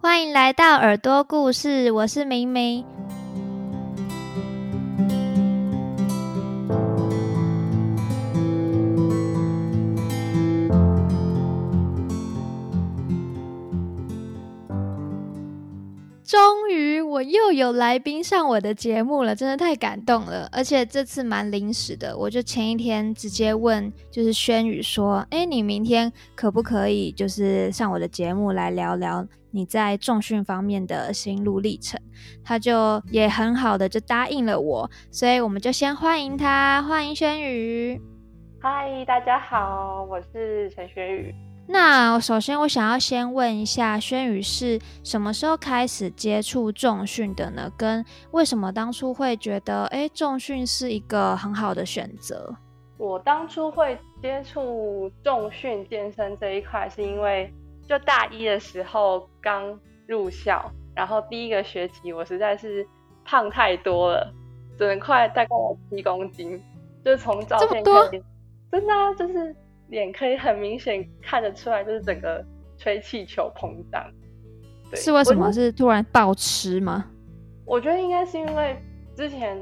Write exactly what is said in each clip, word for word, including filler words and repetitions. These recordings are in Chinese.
欢迎来到耳朵故事，我是明明。终于我又有来宾上我的节目了，真的太感动了，而且这次蛮临时的，我就前一天直接问就是轩宇说，诶，你明天可不可以就是上我的节目来聊聊你在重训方面的心路历程，他就也很好的就答应了我，所以我们就先欢迎他，欢迎轩宇。嗨，大家好，我是陈轩宇。那首先我想要先问一下，轩宇是什么时候开始接触重训的呢？跟为什么当初会觉得诶重训是一个很好的选择？我当初会接触重训健身这一块是因为就大一的时候刚入校，然后第一个学期我实在是胖太多了，整块大概七公斤，就是从照片可以真的啊，就是脸可以很明显看得出来，就是整个吹气球膨胀。对，是为什么？是突然暴吃吗？我觉得应该是因为之前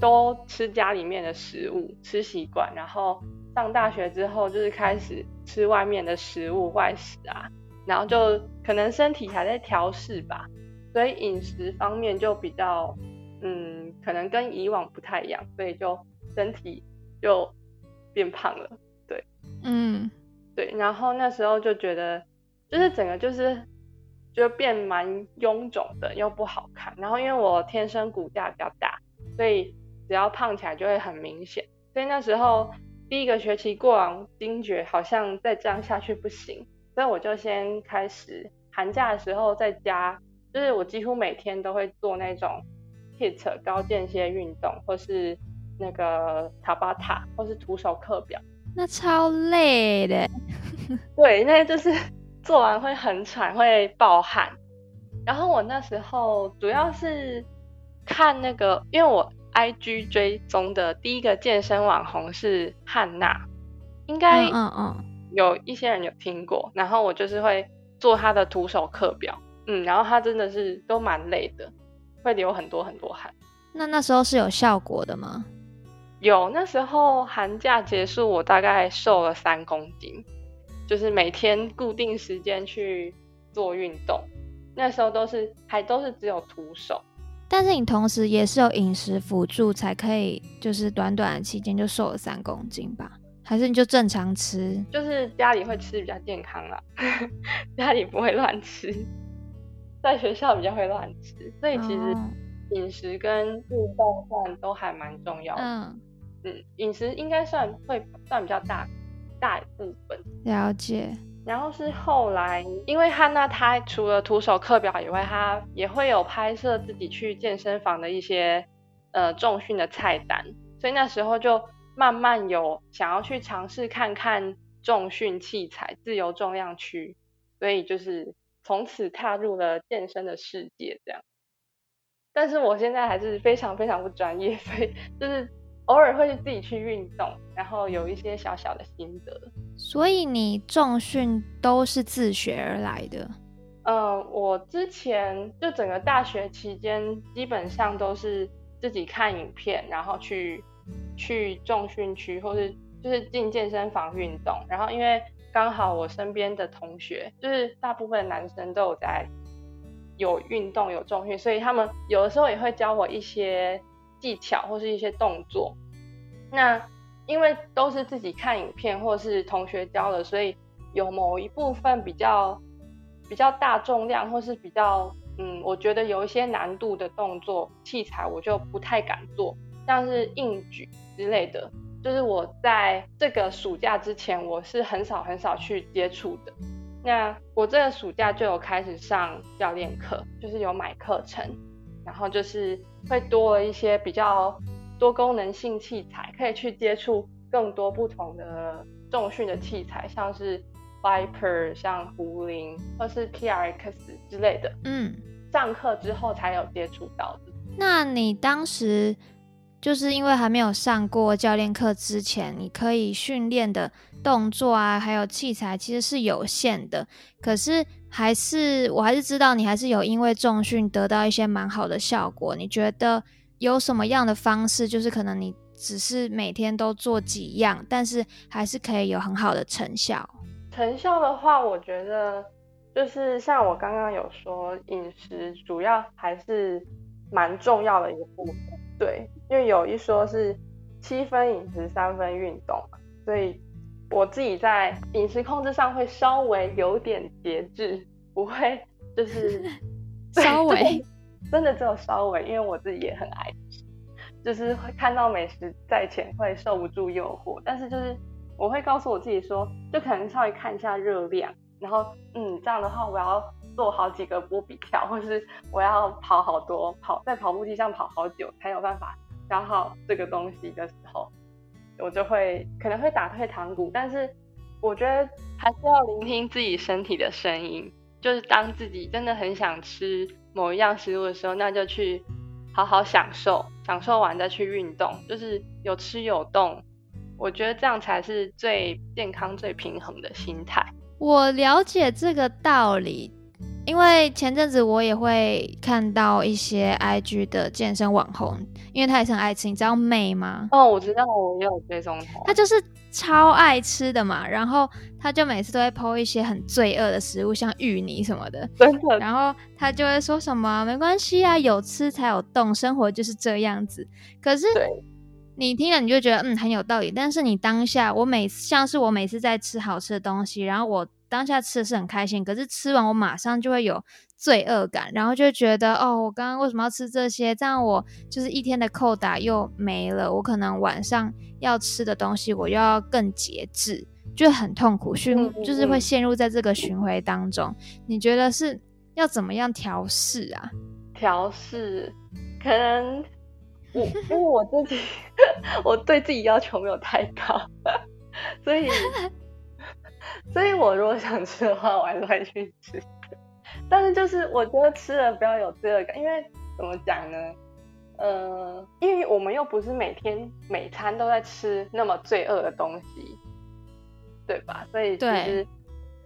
都吃家里面的食物，吃习惯，然后上大学之后就是开始吃外面的食物，外食啊，然后就可能身体还在调适吧，所以饮食方面就比较嗯，可能跟以往不太一样，所以就身体就变胖了。对，嗯，对，然后那时候就觉得，就是整个就是就变蛮臃肿的，又不好看。然后因为我天生骨架比较大，所以只要胖起来就会很明显。所以那时候第一个学期过完，惊觉好像再这样下去不行，所以我就先开始寒假的时候在家，就是我几乎每天都会做那种 H I T 高间歇运动，或是那个塔巴塔，或是徒手课表。那超累的对，那就是做完会很喘，会爆汗。然后我那时候主要是看那个，因为我 I G 追踪的第一个健身网红是汉娜，应该有一些人有听过，然后我就是会做她的徒手课表，嗯，然后她真的是都蛮累的，会流很多很多汗。那那时候是有效果的吗？有，那时候寒假结束我大概瘦了三公斤，就是每天固定时间去做运动，那时候都是还都是只有徒手。但是你同时也是有饮食辅助才可以，就是短短的期间就瘦了三公斤吧？还是你就正常吃？就是家里会吃比较健康啦家里不会乱吃，在学校比较会乱吃，所以其实饮食跟运动算都还蛮重要的。嗯嗯，饮食应该算会算比较大大部分。了解。然后是后来，因为汉娜她除了徒手课表以外，她也会有拍摄自己去健身房的一些呃重训的菜单，所以那时候就慢慢有想要去尝试看看重训器材、自由重量区，所以就是从此踏入了健身的世界这样。但是我现在还是非常非常不专业，所以就是偶尔会自己去运动，然后有一些小小的心得。所以你重训都是自学而来的？嗯，我之前就整个大学期间基本上都是自己看影片，然后去去重训区，或是就是进健身房运动。然后因为刚好我身边的同学就是大部分男生都有在有运动有重训，所以他们有的时候也会教我一些技巧或是一些动作。那因为都是自己看影片或是同学教的，所以有某一部分比较比较大重量或是比较嗯，我觉得有一些难度的动作器材我就不太敢做，像是硬举之类的，就是我在这个暑假之前我是很少很少去接触的。那我这个暑假就有开始上教练课，就是有买课程，然后就是会多了一些比较多功能性器材，可以去接触更多不同的重训的器材，像是 Viper 像壶铃或是 P R X 之类的。嗯，上课之后才有接触到的。那你当时就是因为还没有上过教练课之前，你可以训练的动作啊还有器材其实是有限的，可是还是我还是知道你还是有因为重训得到一些蛮好的效果。你觉得有什么样的方式，就是可能你只是每天都做几样，但是还是可以有很好的成效？成效的话，我觉得就是像我刚刚有说，饮食主要还是蛮重要的一部分，对，因为有一说是七分饮食三分运动，所以我自己在饮食控制上会稍微有点节制，不会就是稍微真的只有稍微，因为我自己也很爱吃，就是会看到美食在前会受不住诱惑，但是就是我会告诉我自己说，就可能稍微看一下热量，然后嗯，这样的话我要做好几个波比跳，或是我要跑好多跑在跑步机上跑好久才有办法消耗这个东西的时候，我就会可能会打退堂鼓。但是我觉得还是要聆听自己身体的声音，就是当自己真的很想吃某一样食物的时候，那就去好好享受，享受完再去运动，就是有吃有动，我觉得这样才是最健康最平衡的心态。我了解这个道理，因为前阵子我也会看到一些 I G 的健身网红，因为他也是很爱吃，你知道 May 吗？哦，我知道，我也有追踪他。他就是超爱吃的嘛，然后他就每次都会 po 一些很罪恶的食物，像芋泥什么的，真的。然后他就会说什么没关系啊，有吃才有动，生活就是这样子。可是你听了你就觉得嗯很有道理，但是你当下我每像是我每次在吃好吃的东西，然后我当下吃的是很开心，可是吃完我马上就会有罪恶感，然后就觉得哦，我刚刚为什么要吃这些？这样我就是一天的扣打又没了，我可能晚上要吃的东西我又要更节制，就很痛苦，就是会陷入在这个循环当中。你觉得是要怎么样调试啊？调试可能我因为我自己我对自己要求没有太高，所以所以我如果想吃的话我还是会去吃，但是就是我觉得吃了不要有罪恶感，因为怎么讲呢，呃，因为我们又不是每天每餐都在吃那么罪恶的东西，对吧？所以其实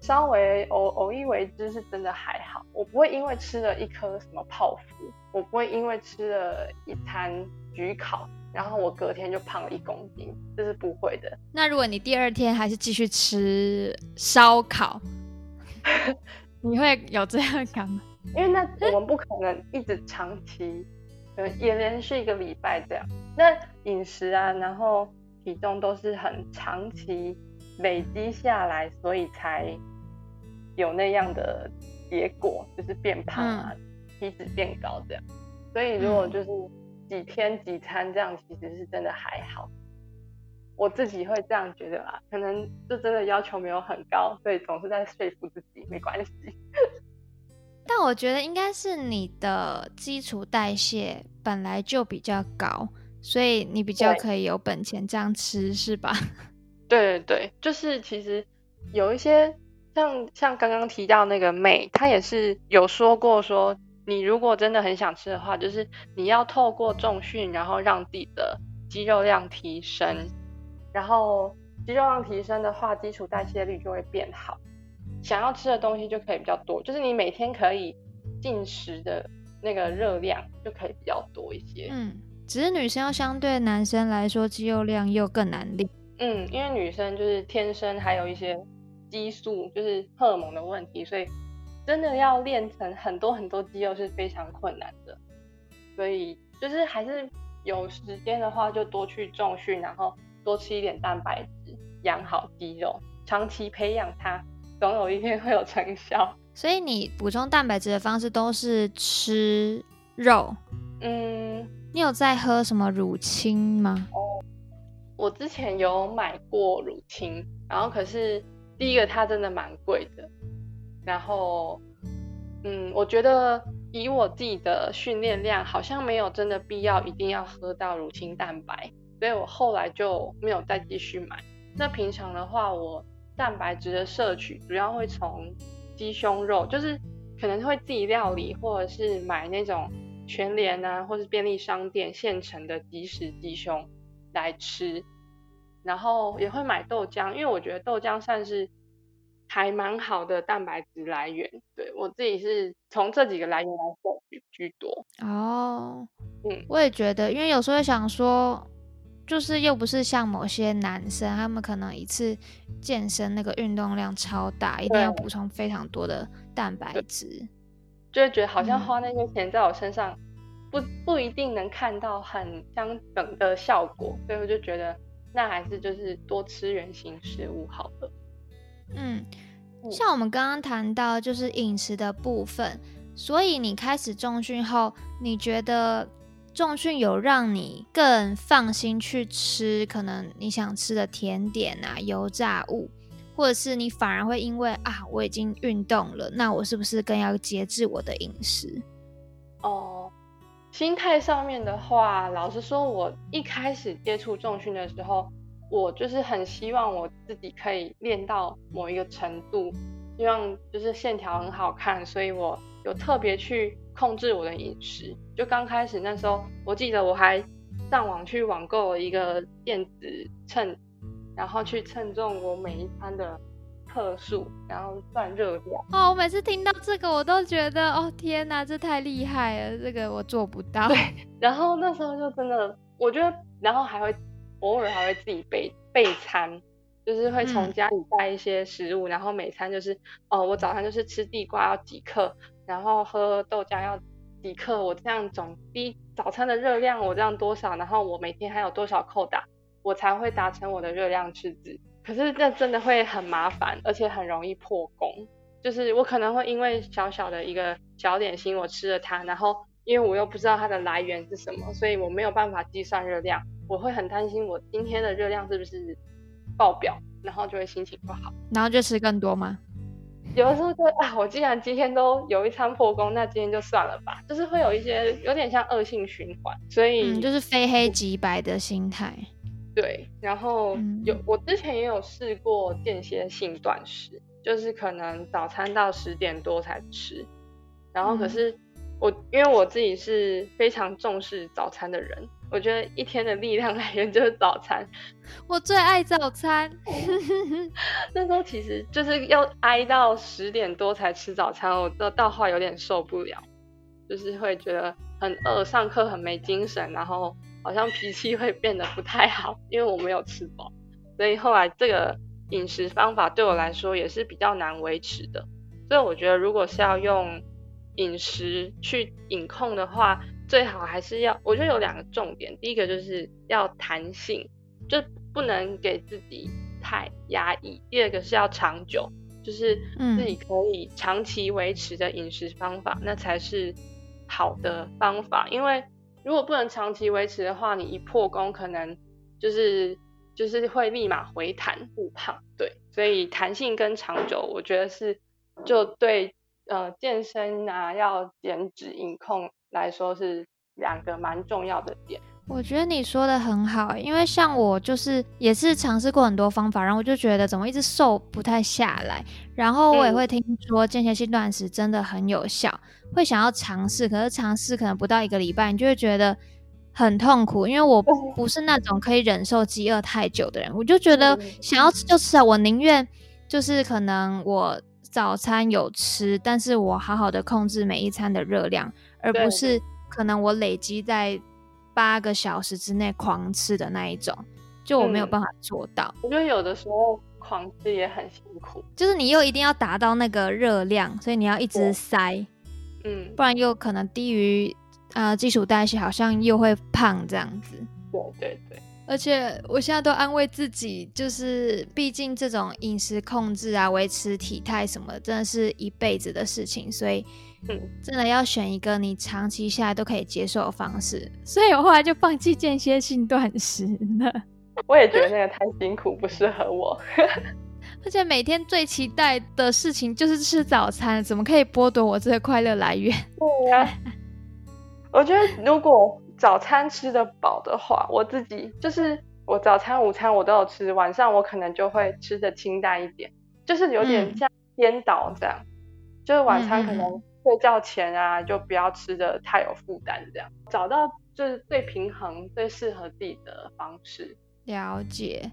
稍微 偶, 偶一为之是真的还好，我不会因为吃了一颗什么泡芙，我不会因为吃了一餐焗烤然后我隔天就胖了一公斤，这是不会的。那如果你第二天还是继续吃烧烤你会有罪恶感吗？因为那我们不可能一直长期也连续一个礼拜这样，那饮食啊然后体重都是很长期累积下来，所以才有那样的结果，就是变胖啊、嗯、体脂变高这样。所以如果就是、嗯几天几餐这样其实是真的还好，我自己会这样觉得啦，可能就真的要求没有很高，所以总是在说服自己没关系但我觉得应该是你的基础代谢本来就比较高，所以你比较可以有本钱这样吃，是吧？对对对，就是其实有一些像像刚刚提到那个妹，她也是有说过说你如果真的很想吃的话，就是你要透过重训然后让自己的肌肉量提升，然后肌肉量提升的话基础代谢率就会变好，想要吃的东西就可以比较多，就是你每天可以进食的那个热量就可以比较多一些。嗯，只是女生要相对男生来说肌肉量又更难练。嗯，因为女生就是天生还有一些激素就是荷尔蒙的问题，所以真的要练成很多很多肌肉是非常困难的，所以就是还是有时间的话就多去重训，然后多吃一点蛋白质，养好肌肉，长期培养它，总有一天会有成效。所以你补充蛋白质的方式都是吃肉？嗯，你有在喝什么乳清吗？哦，我之前有买过乳清，然后可是第一个它真的蛮贵的，然后嗯，我觉得以我自己的训练量好像没有真的必要一定要喝到乳清蛋白，所以我后来就没有再继续买。那平常的话我蛋白质的摄取主要会从鸡胸肉，就是可能会自己料理或者是买那种全联啊或是便利商店现成的即食鸡胸来吃，然后也会买豆浆，因为我觉得豆浆算是还蛮好的蛋白质来源，对，我自己是从这几个来源来说居多。哦，嗯，我也觉得，因为有时候会想说，就是又不是像某些男生，他们可能一次健身那个运动量超大，一定要补充非常多的蛋白质，就会觉得好像花那些钱在我身上、嗯、不不一定能看到很相等的效果，所以我就觉得那还是就是多吃原型食物好了。嗯，像我们刚刚谈到就是饮食的部分，所以你开始重训后，你觉得重训有让你更放心去吃可能你想吃的甜点啊、油炸物，或者是你反而会因为啊我已经运动了，那我是不是更要节制我的饮食？哦，心态上面的话，老实说我一开始接触重训的时候，我就是很希望我自己可以练到某一个程度，希望就是线条很好看，所以我有特别去控制我的饮食。就刚开始那时候，我记得我还上网去网购了一个电子秤，然后去称重我每一餐的克数，然后算热量。哦，我每次听到这个我都觉得哦天哪，这太厉害了，这个我做不到。对，然后那时候就真的，我觉得，然后还会偶尔还会自己备备餐，就是会从家里带一些食物、嗯、然后每餐就是哦，我早上就是吃地瓜要几克，然后喝豆浆要几克，我这样总低早餐的热量我这样多少，然后我每天还有多少扣打，我才会达成我的热量赤字。可是这真的会很麻烦，而且很容易破功，就是我可能会因为小小的一个小点心我吃了它，然后因为我又不知道它的来源是什么，所以我没有办法计算热量，我会很担心我今天的热量是不是爆表，然后就会心情不好，然后就吃更多吗？有的时候就啊，我既然今天都有一餐破功，那今天就算了吧，就是会有一些有点像恶性循环，所以、嗯、就是非黑即白的心态。对，然后有、嗯、我之前也有试过间歇性断食，就是可能早餐到十点多才吃，然后可是我、嗯、因为我自己是非常重视早餐的人，我觉得一天的力量来源就是早餐，我最爱早餐。那时候其实就是要挨到十点多才吃早餐，我到后来有点受不了，就是会觉得很饿，上课很没精神，然后好像脾气会变得不太好，因为我没有吃饱，所以后来这个饮食方法对我来说也是比较难维持的。所以我觉得如果是要用饮食去饮控的话，最好还是要，我觉得有两个重点，第一个就是要弹性，就不能给自己太压抑，第二个是要长久，就是自己可以长期维持的饮食方法、嗯、那才是好的方法。因为如果不能长期维持的话，你一破功可能就是就是会立马回弹复胖。对，所以弹性跟长久我觉得是就对呃健身啊要减脂饮控来说是两个蛮重要的点。我觉得你说的很好，因为像我就是也是尝试过很多方法，然后我就觉得怎么一直瘦不太下来，然后我也会听说间歇性断食真的很有效，会想要尝试，可是尝试可能不到一个礼拜你就会觉得很痛苦，因为我不是那种可以忍受饥饿太久的人，我就觉得想要吃就吃啊，我宁愿就是可能我早餐有吃，但是我好好的控制每一餐的热量，而不是可能我累积在八个小时之内狂吃的那一种，就我没有办法做到、嗯、我觉得有的时候狂吃也很辛苦，就是你又一定要达到那个热量，所以你要一直塞、嗯、不然又可能低于、呃、基础代谢，好像又会胖这样子。对对对，而且我现在都安慰自己，就是毕竟这种饮食控制啊维持体态什么的真的是一辈子的事情，所以真的要选一个你长期下来都可以接受的方式，所以我后来就放弃间歇性断食了。我也觉得那个太辛苦不适合我。而且每天最期待的事情就是吃早餐，怎么可以剥夺我这个快乐来源？对啊，我觉得如果早餐吃得饱的话，我自己就是我早餐午餐我都有吃，晚上我可能就会吃得清淡一点，就是有点像颠倒这样、嗯、就是晚餐可能睡觉前啊就不要吃的太有负担，这样找到就是最平衡最适合自己的方式。了解。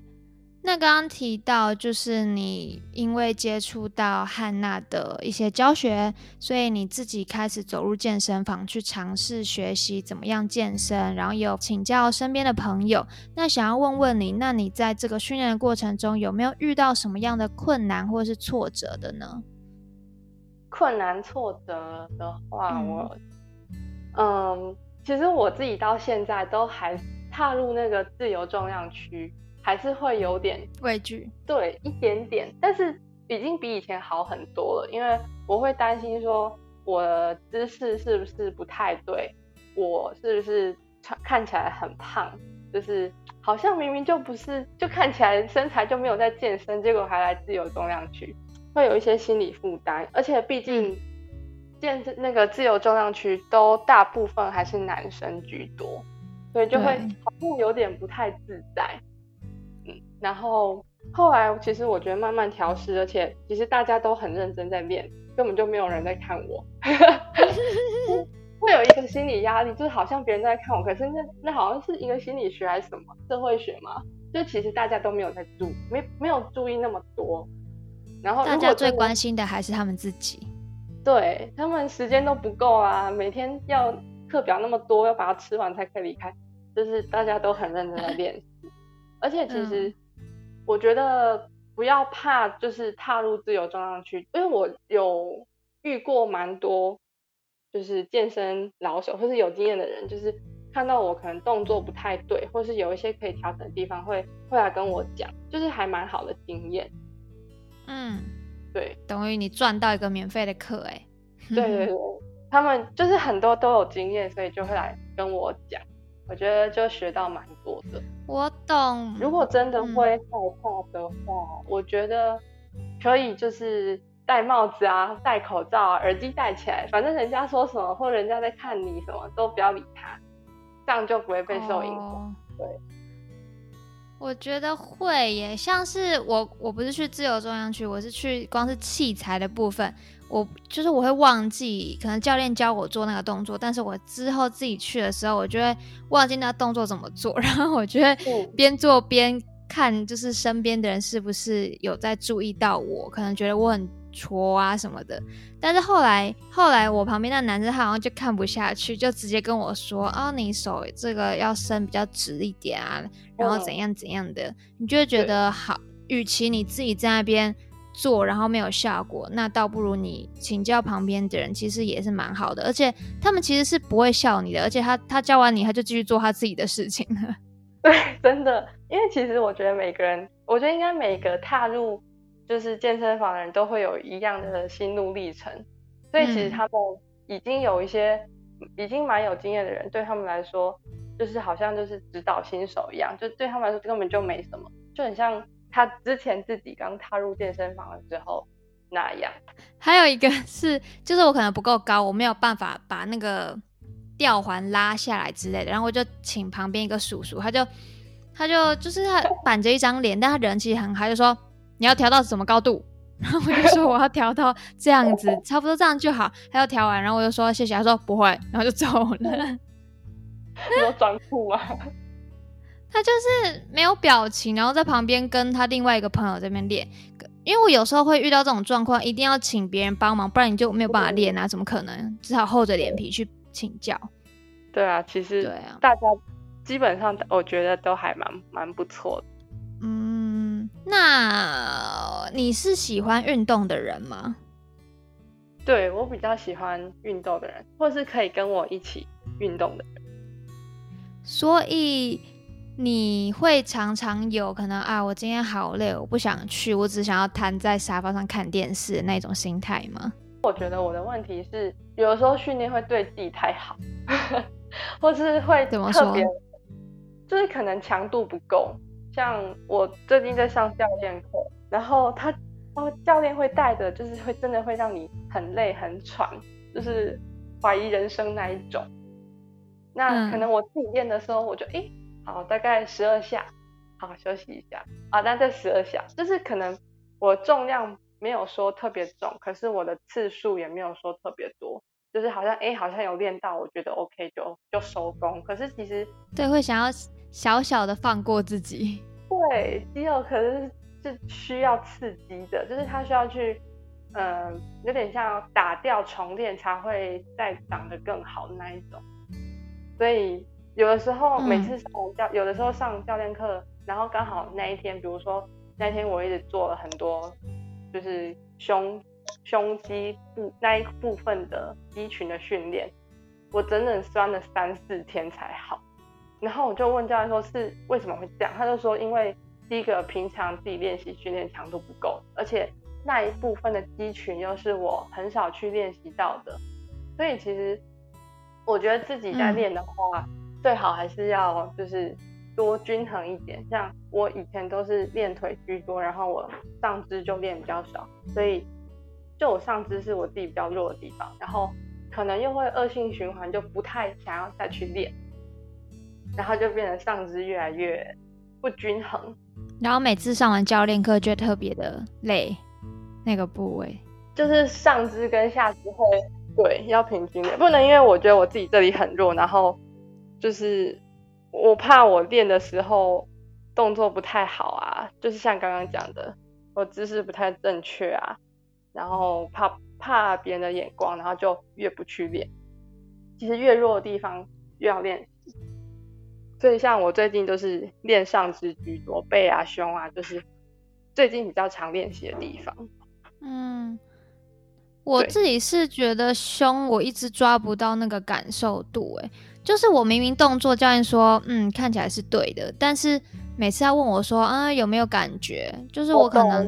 那刚刚提到就是你因为接触到汉娜的一些教学，所以你自己开始走入健身房去尝试学习怎么样健身，然后也有请教身边的朋友。那想要问问你，那你在这个训练的过程中有没有遇到什么样的困难或是挫折的呢？困难挫折的话，嗯我嗯，其实我自己到现在都还踏入那个自由重量区还是会有点畏惧，对，一点点，但是已经比以前好很多了。因为我会担心说我的姿势是不是不太对，我是不是看起来很胖，就是好像明明就不是，就看起来身材就没有在健身，结果还来自由重量区，会有一些心理负担。而且毕竟健身那个自由重量区都大部分还是男生居多，所以就会好像有点不太自在。然后后来其实我觉得慢慢调试，而且其实大家都很认真在练，根本就没有人在看我会有一个心理压力，就是好像别人在看我，可是 那, 那好像是一个心理学还是什么社会学嘛，就其实大家都没有在注 没, 没有注意那么多。然后大家最关心的还是他们自己，对，他们时间都不够啊，每天要课表那么多，要把它吃完才可以离开，就是大家都很认真在练而且其实我觉得不要怕就是踏入自由重量区，因为我有遇过蛮多就是健身老手或是有经验的人，就是看到我可能动作不太对或是有一些可以调整的地方会会来跟我讲，就是还蛮好的经验。嗯，对，等于你赚到一个免费的课。哎、欸，对对对，他们就是很多都有经验，所以就会来跟我讲，我觉得就学到蛮多的。我懂。如果真的会害怕的话、嗯、我觉得可以就是戴帽子啊，戴口罩啊，耳机戴起来，反正人家说什么或人家在看你什么都不要理他，这样就不会被受影响、哦、对，我觉得会耶。像是我我不是去自由重量区，我是去光是器材的部分，我就是我会忘记，可能教练教我做那个动作，但是我之后自己去的时候我就会忘记那动作怎么做，然后我就会边做边看就是身边的人是不是有在注意到我，可能觉得我很戳啊什么的。但是后来后来我旁边那男生好像就看不下去，就直接跟我说啊、哦，你手这个要伸比较直一点啊，然后怎样怎样的、哦、你就会觉得好，与其你自己在那边做然后没有效果，那倒不如你请教旁边的人，其实也是蛮好的，而且他们其实是不会笑你的，而且他他教完你他就继续做他自己的事情了。对，真的。因为其实我觉得每个人，我觉得应该每个踏入就是健身房的人都会有一样的心路历程，所以其实他们已经有一些、嗯、已经蛮有经验的人，对他们来说就是好像就是指导新手一样，就对他们来说根本就没什么，就很像他之前自己刚踏入健身房的时候那样。还有一个是就是我可能不够高，我没有办法把那个吊环拉下来之类的，然后我就请旁边一个叔叔，他就他就就是他板着一张脸但他人其实很好，就说你要调到什么高度，然后我就说我要调到这样子差不多这样就好，他要调完然后我就说谢谢，他说不会，然后就走了。你有装酷啊？他就是没有表情，然后在旁边跟他另外一个朋友这边练。因为我有时候会遇到这种状况，一定要请别人帮忙，不然你就没有办法练啊，怎么可能，只好厚着脸皮去请教。对啊，其实大家基本上我觉得都还蛮蛮不错的。嗯，那你是喜欢运动的人吗？对，我比较喜欢运动的人，或是可以跟我一起运动的人。所以你会常常有可能啊，我今天好累，我不想去，我只想要瘫在沙发上看电视的那种心态吗？我觉得我的问题是，有的时候训练会对自己太好，或是会特别，就是可能强度不够。像我最近在上教练课，然后他教练会带的，就是会真的会让你很累很喘，就是怀疑人生那一种。那可能我自己练的时候，我就哎。诶好，大概十二下，好休息一下啊，那再十二下，就是可能我重量没有说特别重，可是我的次数也没有说特别多，就是好像哎、欸，好像有练到，我觉得 OK 就就收工。可是其实对，会想要小小的放过自己。对，肌肉可是是需要刺激的，就是它需要去，呃，有点像打掉重练才会再长得更好的那一种。所以有的时候每次上教、嗯，有的时候上教练课，然后刚好那一天，比如说那天我一直做了很多，就是胸。胸肌那一部分的肌群的训练，我整整酸了三四天才好。然后我就问教练说是为什么会这样，他就说因为第一个平常自己练习训练强度不够，而且那一部分的肌群又是我很少去练习到的，所以其实我觉得自己在练的话、嗯、最好还是要就是多均衡一点。像我以前都是练腿居多，然后我上肢就练比较少，所以就我上肢是我自己比较弱的地方，然后可能又会恶性循环，就不太想要再去练，然后就变成上肢越来越不均衡，然后每次上完教练课就特别的累，那个部位就是上肢跟下肢会对要平均的，不能因为我觉得我自己这里很弱，然后就是我怕我练的时候动作不太好啊，就是像刚刚讲的我姿势不太正确啊，然后怕怕别人的眼光，然后就越不去练。其实越弱的地方越要练，所以像我最近就是练上肢居多，背啊胸啊就是最近比较常练习的地方。嗯，我自己是觉得胸我一直抓不到那个感受度、欸、就是我明明动作教练说嗯看起来是对的，但是每次他问我说啊有没有感觉，就是我可能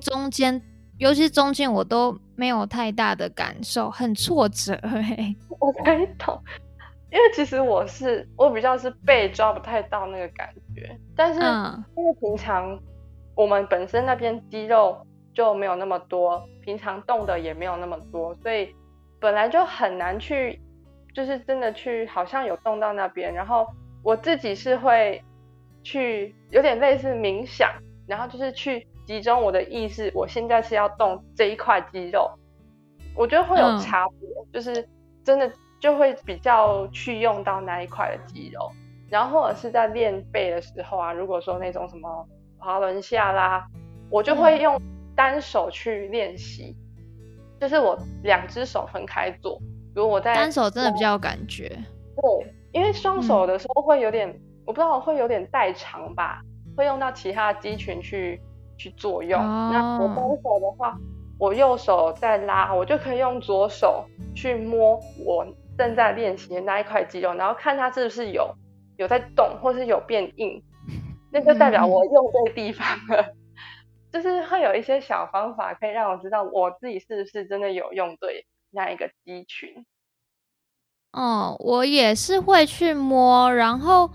中间尤其中间我都没有太大的感受，很挫折、欸、我可以懂，因为其实我是我比较是背抓不太到那个感觉，但是因为平常我们本身那边肌肉就没有那么多，平常动的也没有那么多，所以本来就很难去就是真的去好像有动到那边。然后我自己是会去有点类似冥想，然后就是去集中我的意识，我现在是要动这一块肌肉，我觉得会有差别、嗯、就是真的就会比较去用到那一块的肌肉。然后或者是在练背的时候啊，如果说那种什么滑轮下啦，我就会用单手去练习、嗯、就是我两只手分开做，如果我在单手真的比较有感觉。对，因为双手的时候会有点、嗯、我不知道会有点代偿吧，会用到其他的肌群去去作用、oh. 那我单手的话，我右手在拉，我就可以用左手去摸我正在练习的那一块肌肉，然后看它是不是有有在动或是有变硬，那就代表我用对地方了、mm. 就是会有一些小方法可以让我知道我自己是不是真的有用对那一个肌群。哦、oh, 我也是会去摸，然后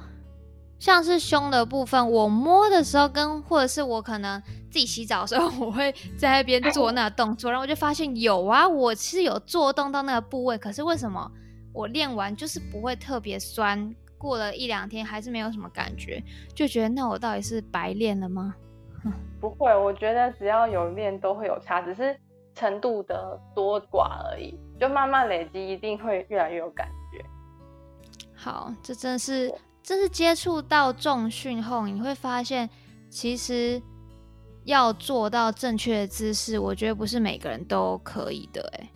像是胸的部分，我摸的时候跟或者是我可能自己洗澡的时候，我会在那边做那个动作，然后我就发现有啊，我是有做动到那个部位，可是为什么我练完就是不会特别酸，过了一两天还是没有什么感觉，就觉得那我到底是白练了吗？不会，我觉得只要有练都会有差，只是程度的多寡而已，就慢慢累积一定会越来越有感觉。好，这真的是这是接触到重训后，你会发现其实要做到正确的姿势，我觉得不是每个人都可以的、欸、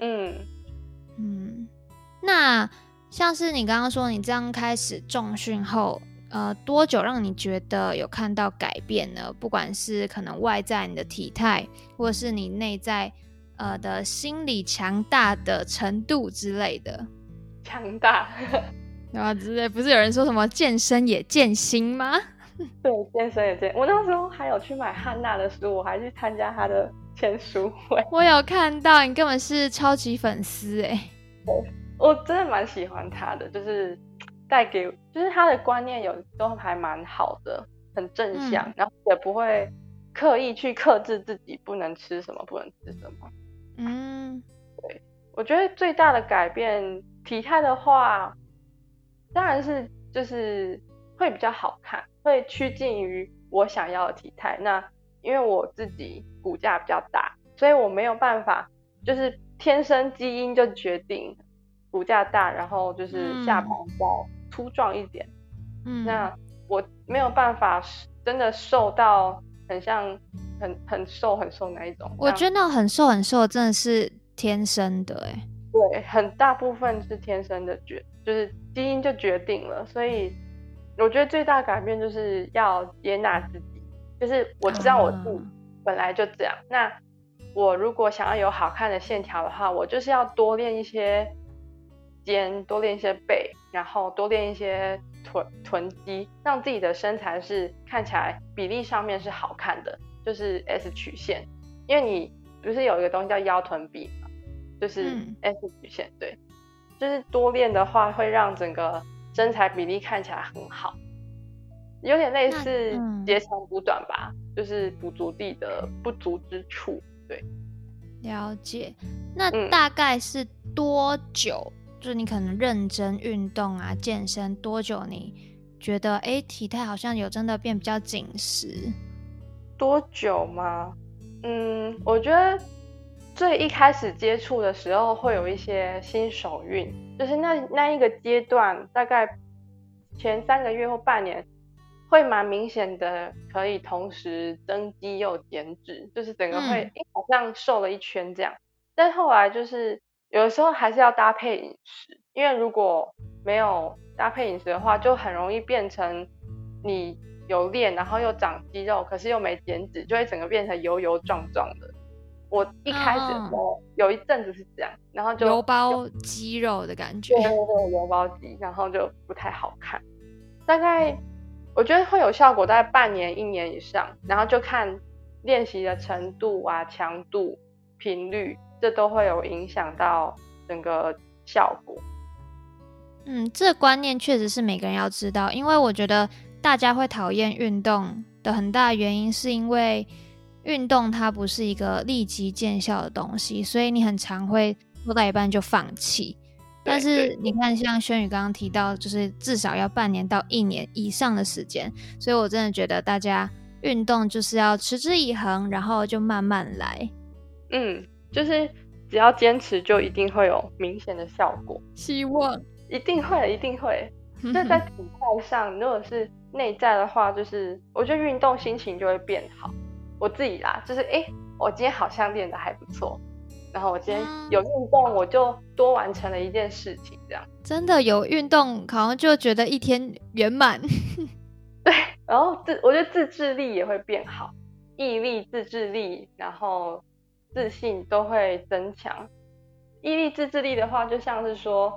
嗯嗯，那像是你刚刚说你这样开始重训后呃，多久让你觉得有看到改变呢？不管是可能外在你的体态，或是你内在呃的心理强大的程度之类的。强大对啊，之类不是有人说什么健身也健心吗？对，健身也健。我那时候还有去买汉娜的书，我还去参加她的签书会。我有看到，你根本是超级粉丝哎、欸！我真的蛮喜欢她的，就是带给，就是她的观念有都还蛮好的，很正向、嗯，然后也不会刻意去克制自己不能吃什么，不能吃什么。嗯，对，我觉得最大的改变体态的话。当然是就是会比较好看，会趋近于我想要的体态。那因为我自己骨架比较大，所以我没有办法就是天生基因就决定骨架大然后就是下巴比较粗壮一点，嗯，那我没有办法真的瘦到很像很很瘦很瘦那一种。我觉得那很瘦很瘦真的是天生的耶、欸、对，很大部分是天生的，就是基因就决定了。所以我觉得最大改变就是要接纳自己，就是我知道我自己本来就这样、啊、那我如果想要有好看的线条的话，我就是要多练一些肩，多练一些背，然后多练一些臀臀肌，让自己的身材是看起来比例上面是好看的，就是 S 曲线。因为你不是有一个东西叫腰臀比嘛，就是 S 曲线、嗯、对，就是多练的话会让整个身材比例看起来很好，有点类似截长补短吧、嗯、就是补足自己的不足之处。对，了解。那大概是多久、嗯、就是你可能认真运动啊健身多久你觉得哎、欸、体态好像有真的变比较紧实？多久吗？嗯，我觉得最一开始接触的时候会有一些新手运，就是那那一个阶段大概前三个月或半年会蛮明显的，可以同时增肌又减脂，就是整个会、嗯、好像瘦了一圈这样。但后来就是有的时候还是要搭配饮食，因为如果没有搭配饮食的话，就很容易变成你有练然后又长肌肉可是又没减脂，就会整个变成油油壮壮的。我一开始的时候、哦、有一阵子是这样，然后就油包肌肉的感觉。对对对，油包肌，然后就不太好看。大概我觉得会有效果大概半年一年以上，然后就看练习的程度啊强度频率，这都会有影响到整个效果。嗯，这个观念确实是每个人要知道，因为我觉得大家会讨厌运动的很大原因是因为运动它不是一个立即见效的东西，所以你很常会做到一半就放弃。但是你看像轩宇刚刚提到就是至少要半年到一年以上的时间，所以我真的觉得大家运动就是要持之以恒，然后就慢慢来。嗯，就是只要坚持就一定会有明显的效果，希望一定会一定会就在体态上如果是内在的话，就是我觉得运动心情就会变好。我自己啦，就是哎、欸，我今天好像练得还不错，然后我今天有运动我就多完成了一件事情这样。真的有运动好像就觉得一天圆满对，然后我觉得自制力也会变好，毅力自制力然后自信都会增强。毅力自制力的话就像是说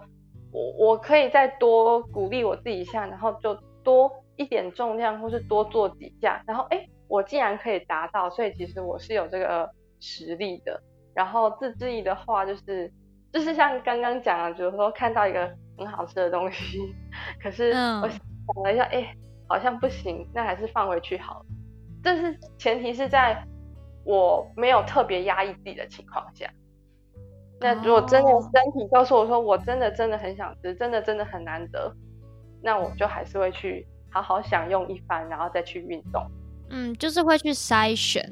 我我可以再多鼓励我自己一下，然后就多一点重量或是多做几下，然后哎、欸，我既然可以达到，所以其实我是有这个实力的。然后自制力的话就是就是像刚刚讲的，比如说看到一个很好吃的东西，可是我想了一下哎、欸，好像不行，那还是放回去好了。这是前提是在我没有特别压抑自己的情况下。那如果真的身体告诉我说我真的真的很想吃，真的真的很难得，那我就还是会去好好享用一番，然后再去运动。嗯，就是会去筛选。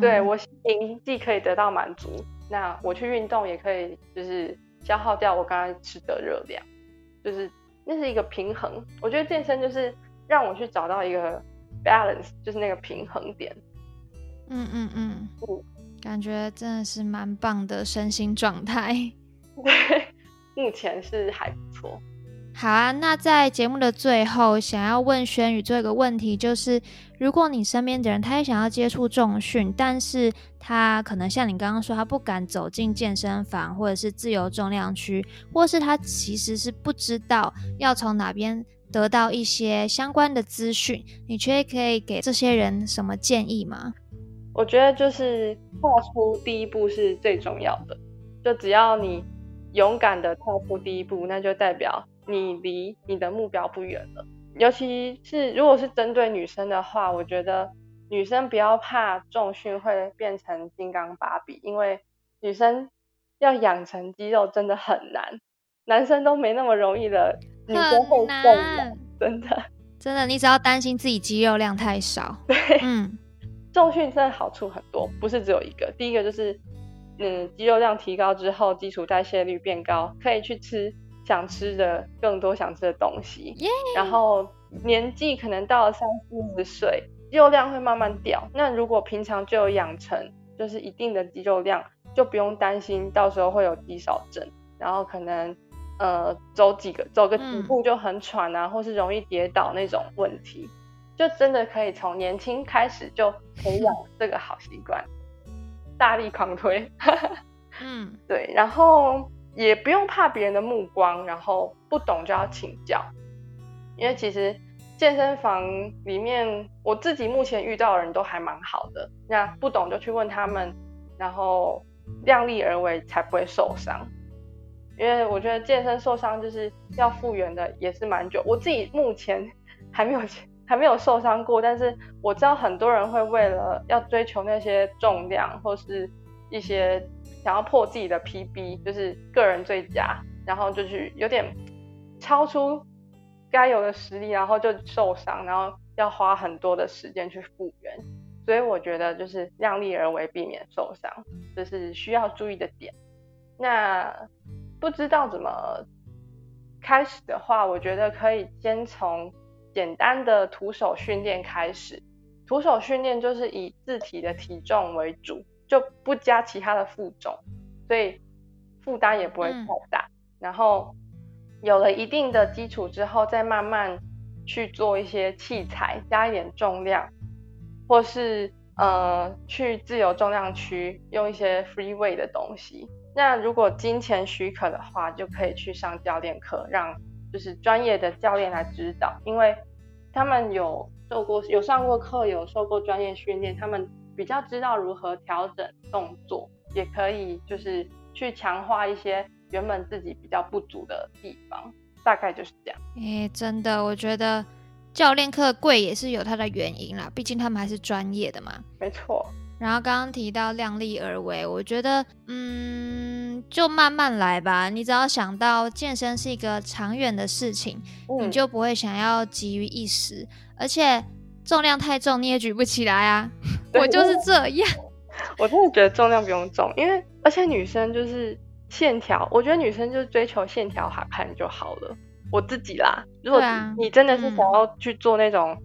对，我心灵既可以得到满足，那我去运动也可以就是消耗掉我刚刚吃的热量，就是那是一个平衡。我觉得健身就是让我去找到一个 balance， 就是那个平衡点。嗯嗯嗯，感觉真的是蛮棒的身心状态。对，目前是还不错。好啊，那在节目的最后想要问轩宇这个问题，就是如果你身边的人他也想要接触重训，但是他可能像你刚刚说他不敢走进健身房或者是自由重量区，或是他其实是不知道要从哪边得到一些相关的资讯，你却可以给这些人什么建议吗？我觉得就是跨出第一步是最重要的，就只要你勇敢的跨出第一步，那就代表你离你的目标不远了。尤其是如果是针对女生的话，我觉得女生不要怕重训会变成金刚芭比，因为女生要养成肌肉真的很难，男生都没那么容易的，女生会更难，真的真的，你只要担心自己肌肉量太少。对，嗯，重训真的好处很多，不是只有一个。第一个就是嗯，肌肉量提高之后，基础代谢率变高，可以去吃想吃的更多想吃的东西。Yeah. 然后年纪可能到了三四十岁，肌肉量会慢慢掉。那如果平常就有养成就是一定的肌肉量，就不用担心到时候会有肌少症，然后可能呃走几个走个几步就很喘啊、嗯，或是容易跌倒那种问题，就真的可以从年轻开始就培养这个好习惯。大力狂推嗯，对，然后也不用怕别人的目光，然后不懂就要请教，因为其实健身房里面我自己目前遇到的人都还蛮好的，那不懂就去问他们，然后量力而为才不会受伤。因为我觉得健身受伤就是要复原的也是蛮久，我自己目前还没有还没有受伤过，但是我知道很多人会为了要追求那些重量或是一些想要破自己的 P B， 就是个人最佳，然后就去有点超出该有的实力，然后就受伤，然后要花很多的时间去复原。所以我觉得就是量力而为，避免受伤，这是需要注意的点。那不知道怎么开始的话，我觉得可以先从简单的徒手训练开始。徒手训练就是以自体的体重为主，就不加其他的负重，所以负担也不会太大、嗯、然后有了一定的基础之后，再慢慢去做一些器材加一点重量，或是呃去自由重量区用一些 free weight 的东西。那如果金钱许可的话，就可以去上教练课，让就是专业的教练来指导，因为他们有受过有上过课，有受过专业训练，他们比较知道如何调整动作，也可以就是去强化一些原本自己比较不足的地方，大概就是这样。欸，真的，我觉得教练课贵也是有它的原因啦，毕竟他们还是专业的嘛。没错。然后刚刚提到量力而为，我觉得嗯，就慢慢来吧。你只要想到健身是一个长远的事情、嗯、你就不会想要急于一时，而且重量太重你也举不起来啊我就是这样，我真的觉得重量不用重，因为而且女生就是线条，我觉得女生就追求线条好看就好了，我自己啦。如果你真的是想要去做那种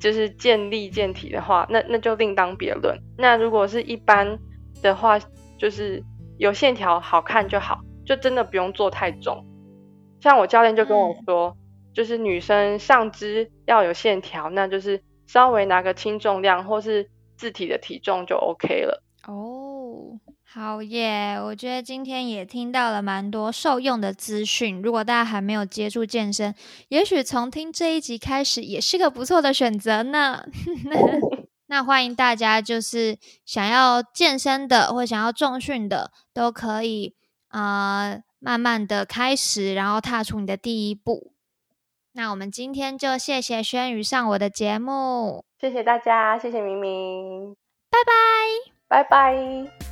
就是健力健体的话，那那就另当别论。那如果是一般的话，就是有线条好看就好，就真的不用做太重。像我教练就跟我说、嗯、就是女生上肢要有线条，那就是稍微拿个轻重量或是自体的体重就 OK 了。哦，好耶，我觉得今天也听到了蛮多受用的资讯，如果大家还没有接触健身，也许从听这一集开始也是个不错的选择呢那欢迎大家就是想要健身的或想要重训的都可以呃慢慢的开始，然后踏出你的第一步。那我们今天就谢谢轩宇上我的节目，谢谢大家，谢谢明明，拜拜拜拜。